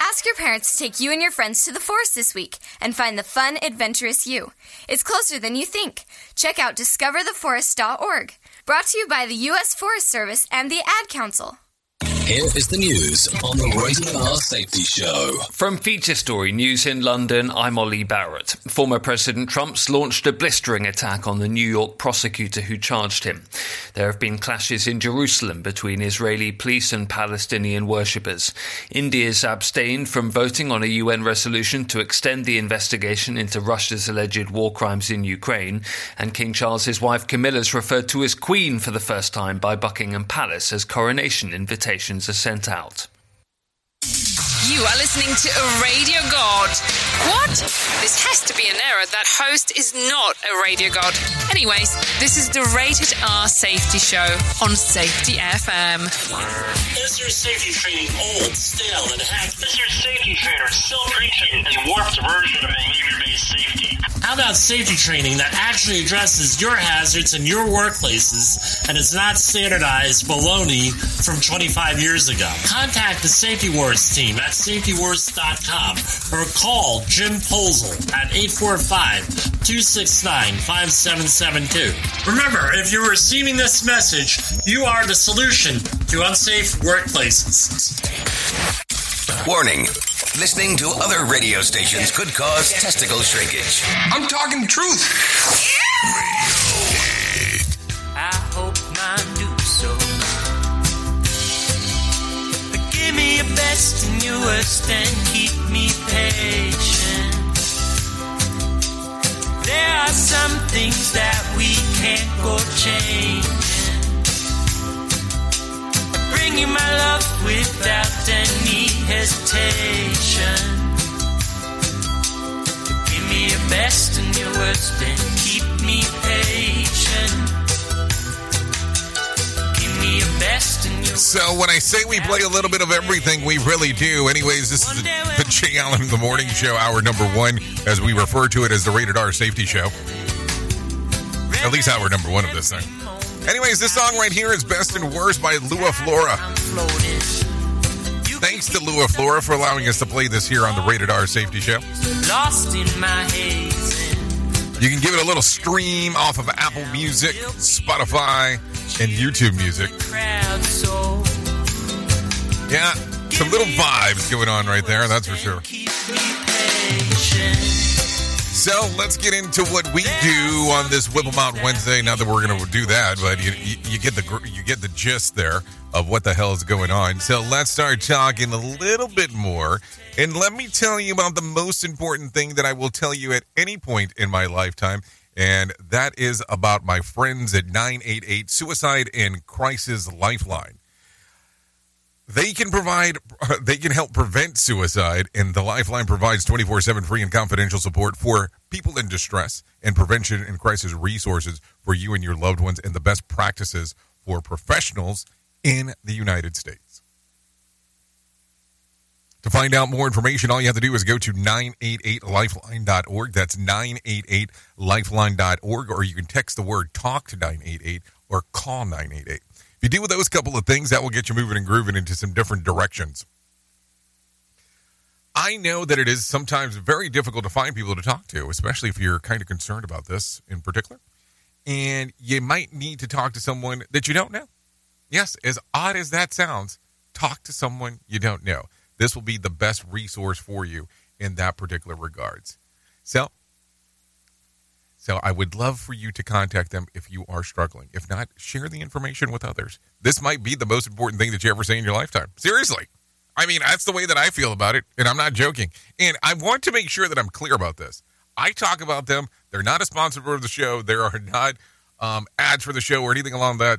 Ask your parents to take you and your friends to the forest this week and find the fun, adventurous you. It's closer than you think. Check out discover the forest dot org. Brought to you by the U S Forest Service and the Ad Council. Here is the news on the Radio R Safety Show. From Feature Story News in London, I'm Ollie Barrett. Former President Trump's launched a blistering attack on the New York prosecutor who charged him. There have been clashes in Jerusalem between Israeli police and Palestinian worshippers. India's abstained from voting on a U N resolution to extend the investigation into Russia's alleged war crimes in Ukraine. And King Charles's wife Camilla's referred to as Queen for the first time by Buckingham Palace as coronation invitations are sent out. You are listening to a radio god. What? This has to be an error. That host is not a radio god. Anyways, this is the Rated R Safety Show on Safety F M. Is your safety training old, stale, and hacked? Is your safety trainer still preaching a warped version of behavior-based safety? How about safety training that actually addresses your hazards in your workplaces and is not standardized baloney from twenty-five years ago? Contact the Safety Wars team at safety wars dot com or call Jim Posel at eight four five, two six nine, five seven seven two. Remember, if you're receiving this message, you are the solution to unsafe workplaces. Warning. Listening to other radio stations could cause testicle shrinkage. I'm talking truth. I hope mine do so. But give me your best and your worst. generation. There are some things that we can't go changing. I bring you my love without any hesitation. Give me your best and your worst and keep me patient. So when I say we play a little bit of everything, we really do. Anyways, this is the, the Jay Allen in the Morning Show, hour number one, as we refer to it as the Rated R Safety Show. At least hour number one of this thing. Anyways, this song right here is Best and Worst by Lua Flora. Thanks to Lua Flora for allowing us to play this here on the Rated R Safety Show. Lost in my haze. You can give it a little stream off of Apple Music, Spotify, and YouTube Music. Yeah, some little vibes going on right there, that's for sure. So let's get into what we do on this Whip 'Em Out Wednesday. Not that we're going to do that, but you, you, you get the you get the gist there of what the hell is going on. So let's start talking a little bit more. And let me tell you about the most important thing that I will tell you at any point in my lifetime. And that is about my friends at nine eight eight Suicide and Crisis Lifeline. They can provide, they can help prevent suicide, and the Lifeline provides twenty-four seven free and confidential support for people in distress and prevention and crisis resources for you and your loved ones, and the best practices for professionals in the United States. To find out more information, all you have to do is go to nine eight eight lifeline dot org. That's nine eight eight lifeline dot org, or you can text the word TALK to nine eight eight or call nine eight eight. If you do those couple of things, that will get you moving and grooving into some different directions. I know that it is sometimes very difficult to find people to talk to, especially if you're kind of concerned about this in particular. And you might need to talk to someone that you don't know. Yes, as odd as that sounds, talk to someone you don't know. This will be the best resource for you in that particular regards. So, so I would love for you to contact them if you are struggling. If not, share the information with others. This might be the most important thing that you ever say in your lifetime. Seriously. I mean, that's the way that I feel about it, and I'm not joking. And I want to make sure that I'm clear about this. I talk about them. They're not a sponsor of the show. There are not um, ads for the show or anything along that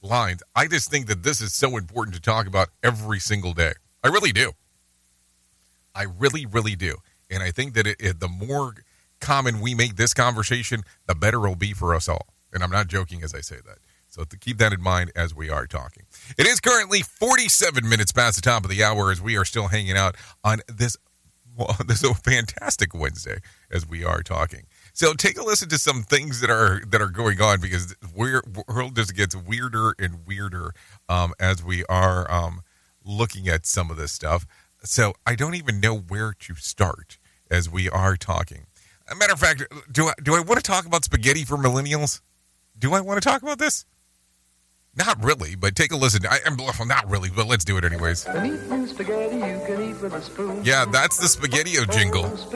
lines. I just think that this is so important to talk about every single day. I really do. I really, really do. And I think that it, it, the more common we make this conversation, the better it will be for us all. And I'm not joking as I say that. So to keep that in mind as we are talking. It is currently forty-seven minutes past the top of the hour as we are still hanging out on this, well, this fantastic Wednesday as we are talking. So take a listen to some things that are that are going on, because the world just gets weirder and weirder um, as we are um, looking at some of this stuff. So I don't even know where to start as we are talking. As a matter of fact, do I do I want to talk about spaghetti for millennials? Do I want to talk about this? Not really, but take a listen. I, I'm well, not really, but let's do it anyways. You can eat spaghetti, you can eat with a spoon. Yeah, that's the Spaghetti-O jingle. Eat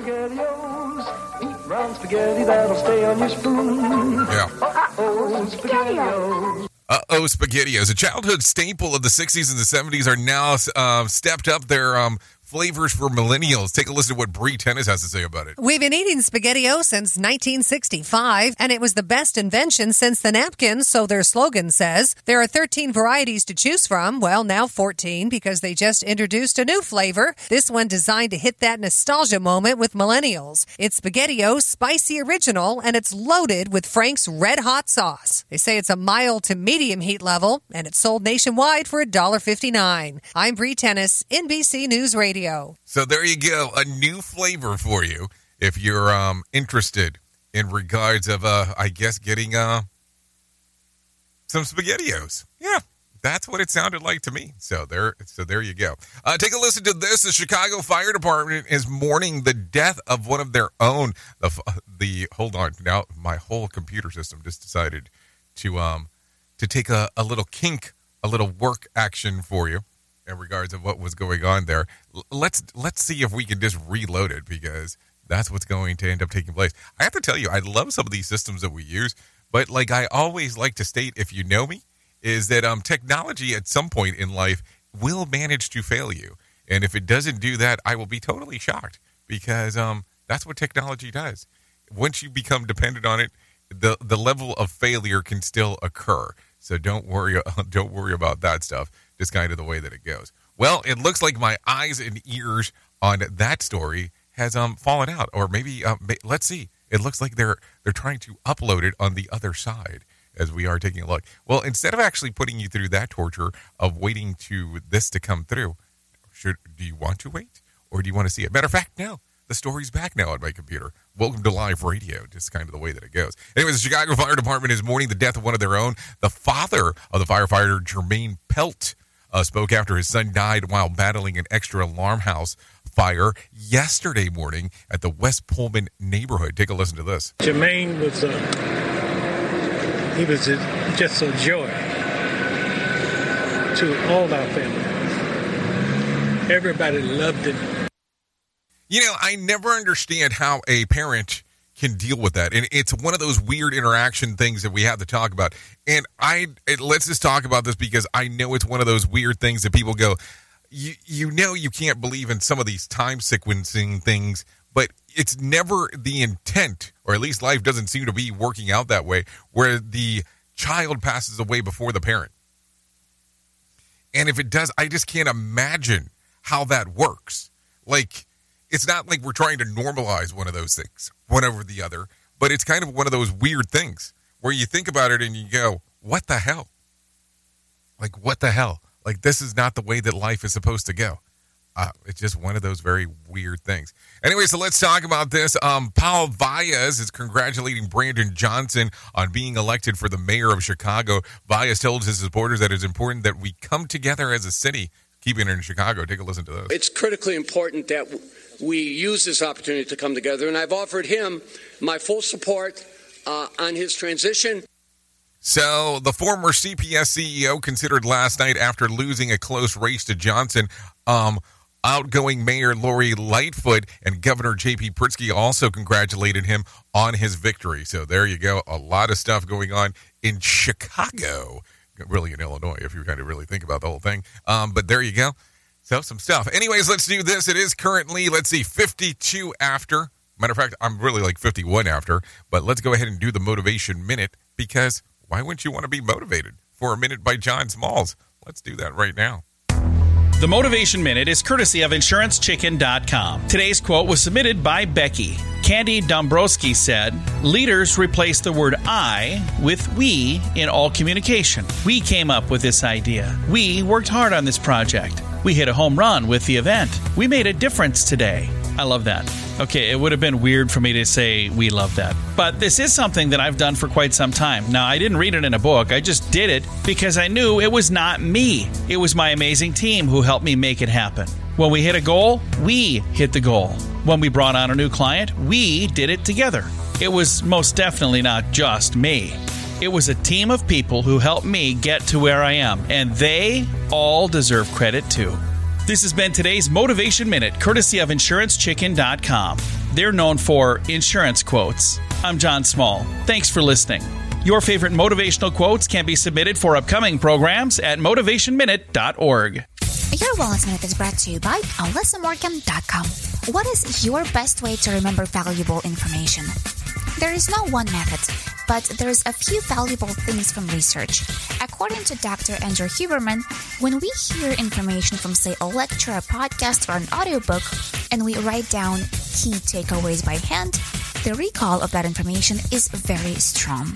round spaghetti, that'll stay on your spoon. Yeah. Uh-oh, Spaghetti-O. Uh-oh, Spaghetti-O's. A childhood staple of the sixties and the seventies are now uh, stepped up their um, flavors for millennials. Take a listen to what Bree Tennis has to say about it. We've been eating Spaghetti-O since nineteen sixty-five, and it was the best invention since the napkin, so their slogan says. There are thirteen varieties to choose from. Well, now fourteen, because they just introduced a new flavor. This one designed to hit that nostalgia moment with millennials. It's Spaghetti-O Spicy Original, and it's loaded with Frank's Red Hot Sauce. They say it's a mild to medium heat level, and it's sold nationwide for one dollar fifty-nine. I'm Bree Tennis, N B C News Radio. So there you go, a new flavor for you if you're um, interested in regards of, uh, I guess, getting uh, some Spaghetti-Os. Yeah, that's what it sounded like to me. So there, so there you go. Uh, take a listen to this. The Chicago Fire Department is mourning the death of one of their own. The, the hold on, now my whole computer system just decided to um to take a, a little kink, a little work action for you. In regards of what was going on there, let's let's see if we can just reload it, because that's what's going to end up taking place. I have to tell you, I love some of these systems that we use, but like I always like to state, if you know me, is that um, technology at some point in life will manage to fail you. And if it doesn't do that, I will be totally shocked because um, that's what technology does. Once you become dependent on it, the the level of failure can still occur. So don't worry, don't worry about that stuff. Just kind of the way that it goes. Well, it looks like my eyes and ears on that story has um fallen out, or maybe um, let's see. It looks like they're they're trying to upload it on the other side as we are taking a look. Well, instead of actually putting you through that torture of waiting to this to come through, should do you want to wait or do you want to see it? Matter of fact, no. The story's back now on my computer. Welcome to live radio, just kind of the way that it goes. Anyways, the Chicago Fire Department is mourning the death of one of their own. The father of the firefighter, Jermaine Pelt, uh, spoke after his son died while battling an extra alarm house fire yesterday morning at the West Pullman neighborhood. Take a listen to this. Jermaine was, uh, he was just a joy to all our families. Everybody loved him. You know, I never understand how a parent can deal with that. And it's one of those weird interaction things that we have to talk about. And I it, let's just talk about this because I know it's one of those weird things that people go, you, you know you can't believe in some of these time sequencing things, but it's never the intent, or at least life doesn't seem to be working out that way, where the child passes away before the parent. And if it does, I just can't imagine how that works. Like... It's not like we're trying to normalize one of those things, one over the other, but it's kind of one of those weird things where you think about it and you go, what the hell? Like, what the hell? Like, this is not the way that life is supposed to go. Uh, it's just one of those very weird things. Anyway, so let's talk about this. Um, Paul Valles is congratulating Brandon Johnson on being elected for the mayor of Chicago. Valles told his supporters that it's important that we come together as a city, keeping it in Chicago. Take a listen to this. It's critically important that... W- We use this opportunity to come together, and I've offered him my full support uh, on his transition. So the former C P S C E O considered last night after losing a close race to Johnson. Um, outgoing Mayor Lori Lightfoot and Governor J P Pritzker also congratulated him on his victory. So there you go. A lot of stuff going on in Chicago, really in Illinois, if you're going to really think about the whole thing. Um, but there you go. So, some stuff. Anyways, let's do this. It is currently, let's see, fifty-two after. Matter of fact, I'm really like fifty-one after. But let's go ahead and do the Motivation Minute because why wouldn't you want to be motivated for a minute by John Smalls? Let's do that right now. The Motivation Minute is courtesy of Insurance Chicken dot com. Today's quote was submitted by Becky. Candy Dombrowski said, leaders replace the word I with we in all communication. We came up with this idea. We worked hard on this project. We hit a home run with the event. We made a difference today. I love that. Okay, it would have been weird for me to say we love that. But this is something that I've done for quite some time. Now, I didn't read it in a book. I just did it because I knew it was not me. It was my amazing team who helped me make it happen. When we hit a goal, we hit the goal. When we brought on a new client, we did it together. It was most definitely not just me. It was a team of people who helped me get to where I am, and they all deserve credit too. This has been today's Motivation Minute, courtesy of Insurance Chicken dot com. They're known for insurance quotes. I'm John Small. Thanks for listening. Your favorite motivational quotes can be submitted for upcoming programs at motivation minute dot org. Your Wellness Minute is brought to you by Alyssa Morgan dot com. What is your best way to remember valuable information? There is no one method, but there's a few valuable things from research. According to Doctor Andrew Huberman, when we hear information from, say, a lecture, a podcast, or an audiobook, and we write down key takeaways by hand, the recall of that information is very strong.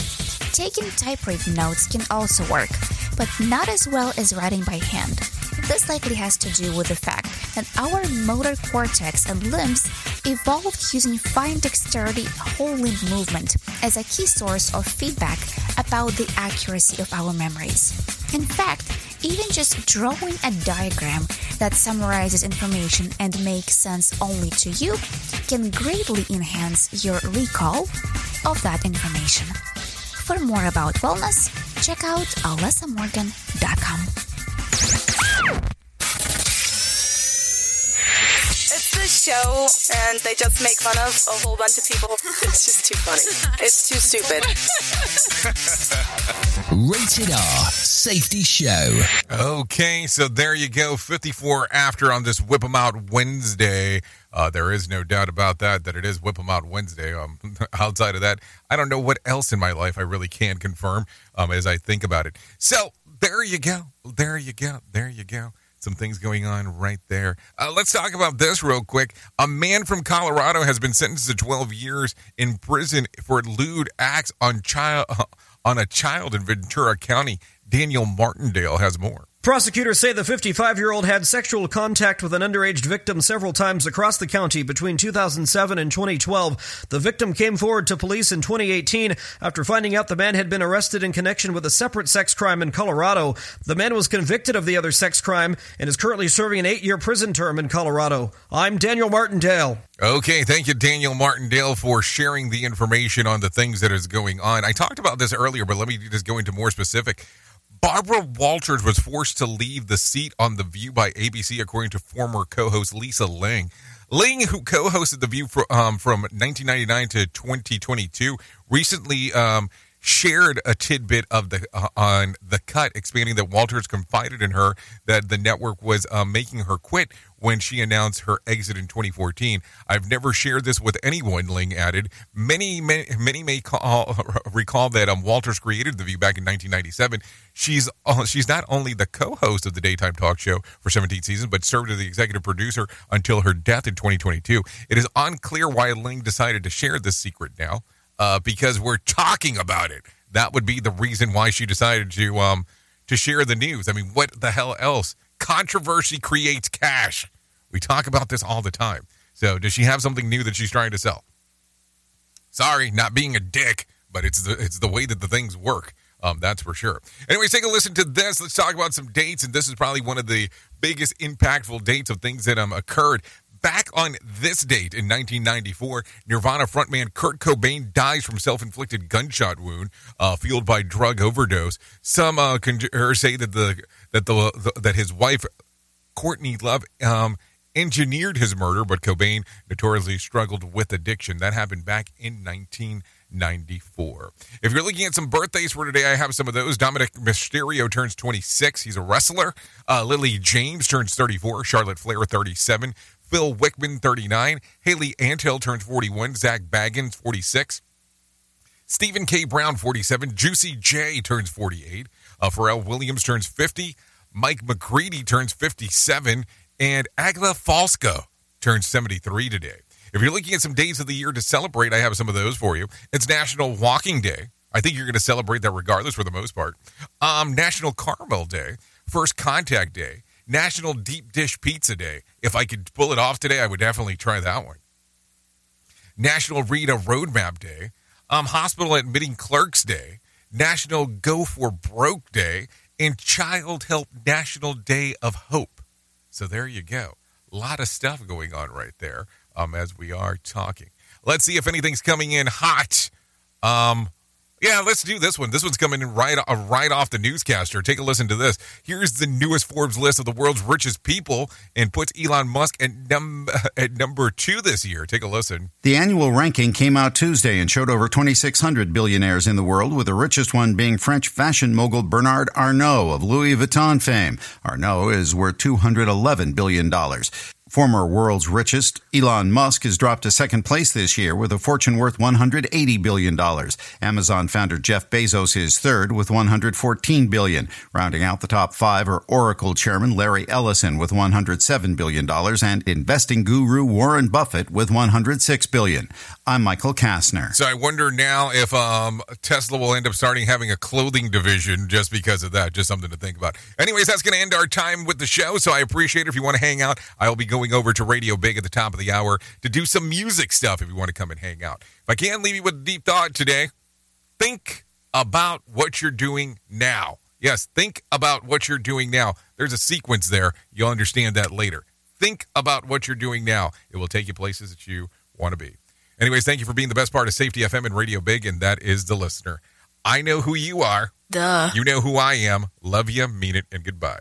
Taking typewritten notes can also work, but not as well as writing by hand. This likely has to do with the fact that our motor cortex and limbs evolved using fine dexterity whole limb movement as a key source of feedback about the accuracy of our memories. In fact, even just drawing a diagram that summarizes information and makes sense only to you can greatly enhance your recall of that information. For more about wellness, check out Alyssa Morgan dot com. It's a show and they just make fun of a whole bunch of people. It's just too funny. It's too stupid. Rated R. Safety Show. Okay, so there you go. fifty-four after on this Whip 'Em Out Wednesday. Uh, there is no doubt about that, that it is Whip 'Em Out Wednesday. Um, outside of that, I don't know what else in my life I really can confirm um, as I think about it. So there you go. There you go. There you go. Some things going on right there. Uh, let's talk about this real quick. A man from Colorado has been sentenced to twelve years in prison for lewd acts on child uh, on a child in Ventura County. Daniel Martindale has more. Prosecutors say the fifty-five-year-old had sexual contact with an underage victim several times across the county between two thousand seven and twenty twelve. The victim came forward to police in twenty eighteen after finding out the man had been arrested in connection with a separate sex crime in Colorado. The man was convicted of the other sex crime and is currently serving an eight-year prison term in Colorado. I'm Daniel Martindale. Okay, thank you, Daniel Martindale, for sharing the information on the things that is going on. I talked about this earlier, but let me just go into more specific. Barbara Walters was forced to leave the seat on The View by A B C, according to former co-host Lisa Lang. Lang, who co-hosted The View for, um, from nineteen ninety-nine to twenty twenty-two, recently um, shared a tidbit of the uh, on The Cut, explaining that Walters confided in her that the network was uh, making her quit when she announced her exit in twenty fourteen. I've never shared this with anyone, Ling added. Many, many, many may call, recall that um, Walters created The View back in nineteen ninety-seven. She's uh, she's not only the co-host of the daytime talk show for seventeen seasons, but served as the executive producer until her death in twenty twenty-two. It is unclear why Ling decided to share this secret now, uh, because we're talking about it. That would be the reason why she decided to um to share the news. I mean, what the hell else? Controversy creates cash. We talk about this all the time. So does she have something new that she's trying to sell? Sorry, not being a dick, but it's the it's the way that the things work. Um, that's for sure. Anyways, take a listen to this. Let's talk about some dates, and this is probably one of the biggest impactful dates of things that um occurred. Back on this date in nineteen ninety-four, Nirvana frontman Kurt Cobain dies from self-inflicted gunshot wound uh, fueled by drug overdose. Some uh, conjur- say that the that the, the that his wife Courtney Love um, engineered his murder, but Cobain notoriously struggled with addiction. That happened back in nineteen ninety-four. If you're looking at some birthdays for today, I have some of those. Dominic Mysterio turns twenty-six. He's a wrestler. Uh, Lily James turns thirty-four. Charlotte Flair, thirty-seven. Phil Wickman, thirty-nine. Haley Antill turns forty-one. Zach Baggins, forty-six. Stephen K. Brown, forty-seven. Juicy J turns forty-eight. Uh, Pharrell Williams turns fifty. Mike McCready turns fifty-seven. And Agla Falsco turns seventy-three today. If you're looking at some days of the year to celebrate, I have some of those for you. It's National Walking Day. I think you're going to celebrate that regardless for the most part. Um, National Caramel Day. First Contact Day. National Deep Dish Pizza Day. If I could pull it off today, I would definitely try that one. National Read a Roadmap Day. Um, Hospital Admitting Clerks Day. National Go for Broke Day. And Child Help National Day of Hope. So there you go. A lot of stuff going on right there um, as we are talking. Let's see if anything's coming in hot. Um... Yeah, let's do this one. This one's coming in right, uh, right off the newscaster. Take a listen to this. Here's the newest Forbes list of the world's richest people and puts Elon Musk at, num- at number two this year. Take a listen. The annual ranking came out Tuesday and showed over twenty-six hundred billionaires in the world, with the richest one being French fashion mogul Bernard Arnault of Louis Vuitton fame. Arnault is worth two hundred eleven billion dollars. Former world's richest, Elon Musk, has dropped to second place this year with a fortune worth one hundred eighty billion dollars. Amazon founder Jeff Bezos is third with one hundred fourteen billion dollars. Rounding out the top five are Oracle chairman Larry Ellison with one hundred seven billion dollars and investing guru Warren Buffett with one hundred six billion dollars. I'm Michael Kastner. So I wonder now if um, Tesla will end up starting having a clothing division just because of that. Just something to think about. Anyways, that's going to end our time with the show, so I appreciate it. If you want to hang out, I'll be going Going over to Radio Big at the top of the hour to do some music stuff if you want to come and hang out. If I can't leave you with a deep thought today, think about what you're doing now. Yes, think about what you're doing now. There's a sequence there. You'll understand that later. Think about what you're doing now. It will take you places that you want to be. Anyways, thank you for being the best part of Safety F M and Radio Big, and that is the listener. I know who you are. Duh. You know who I am. Love you, mean it, and goodbye.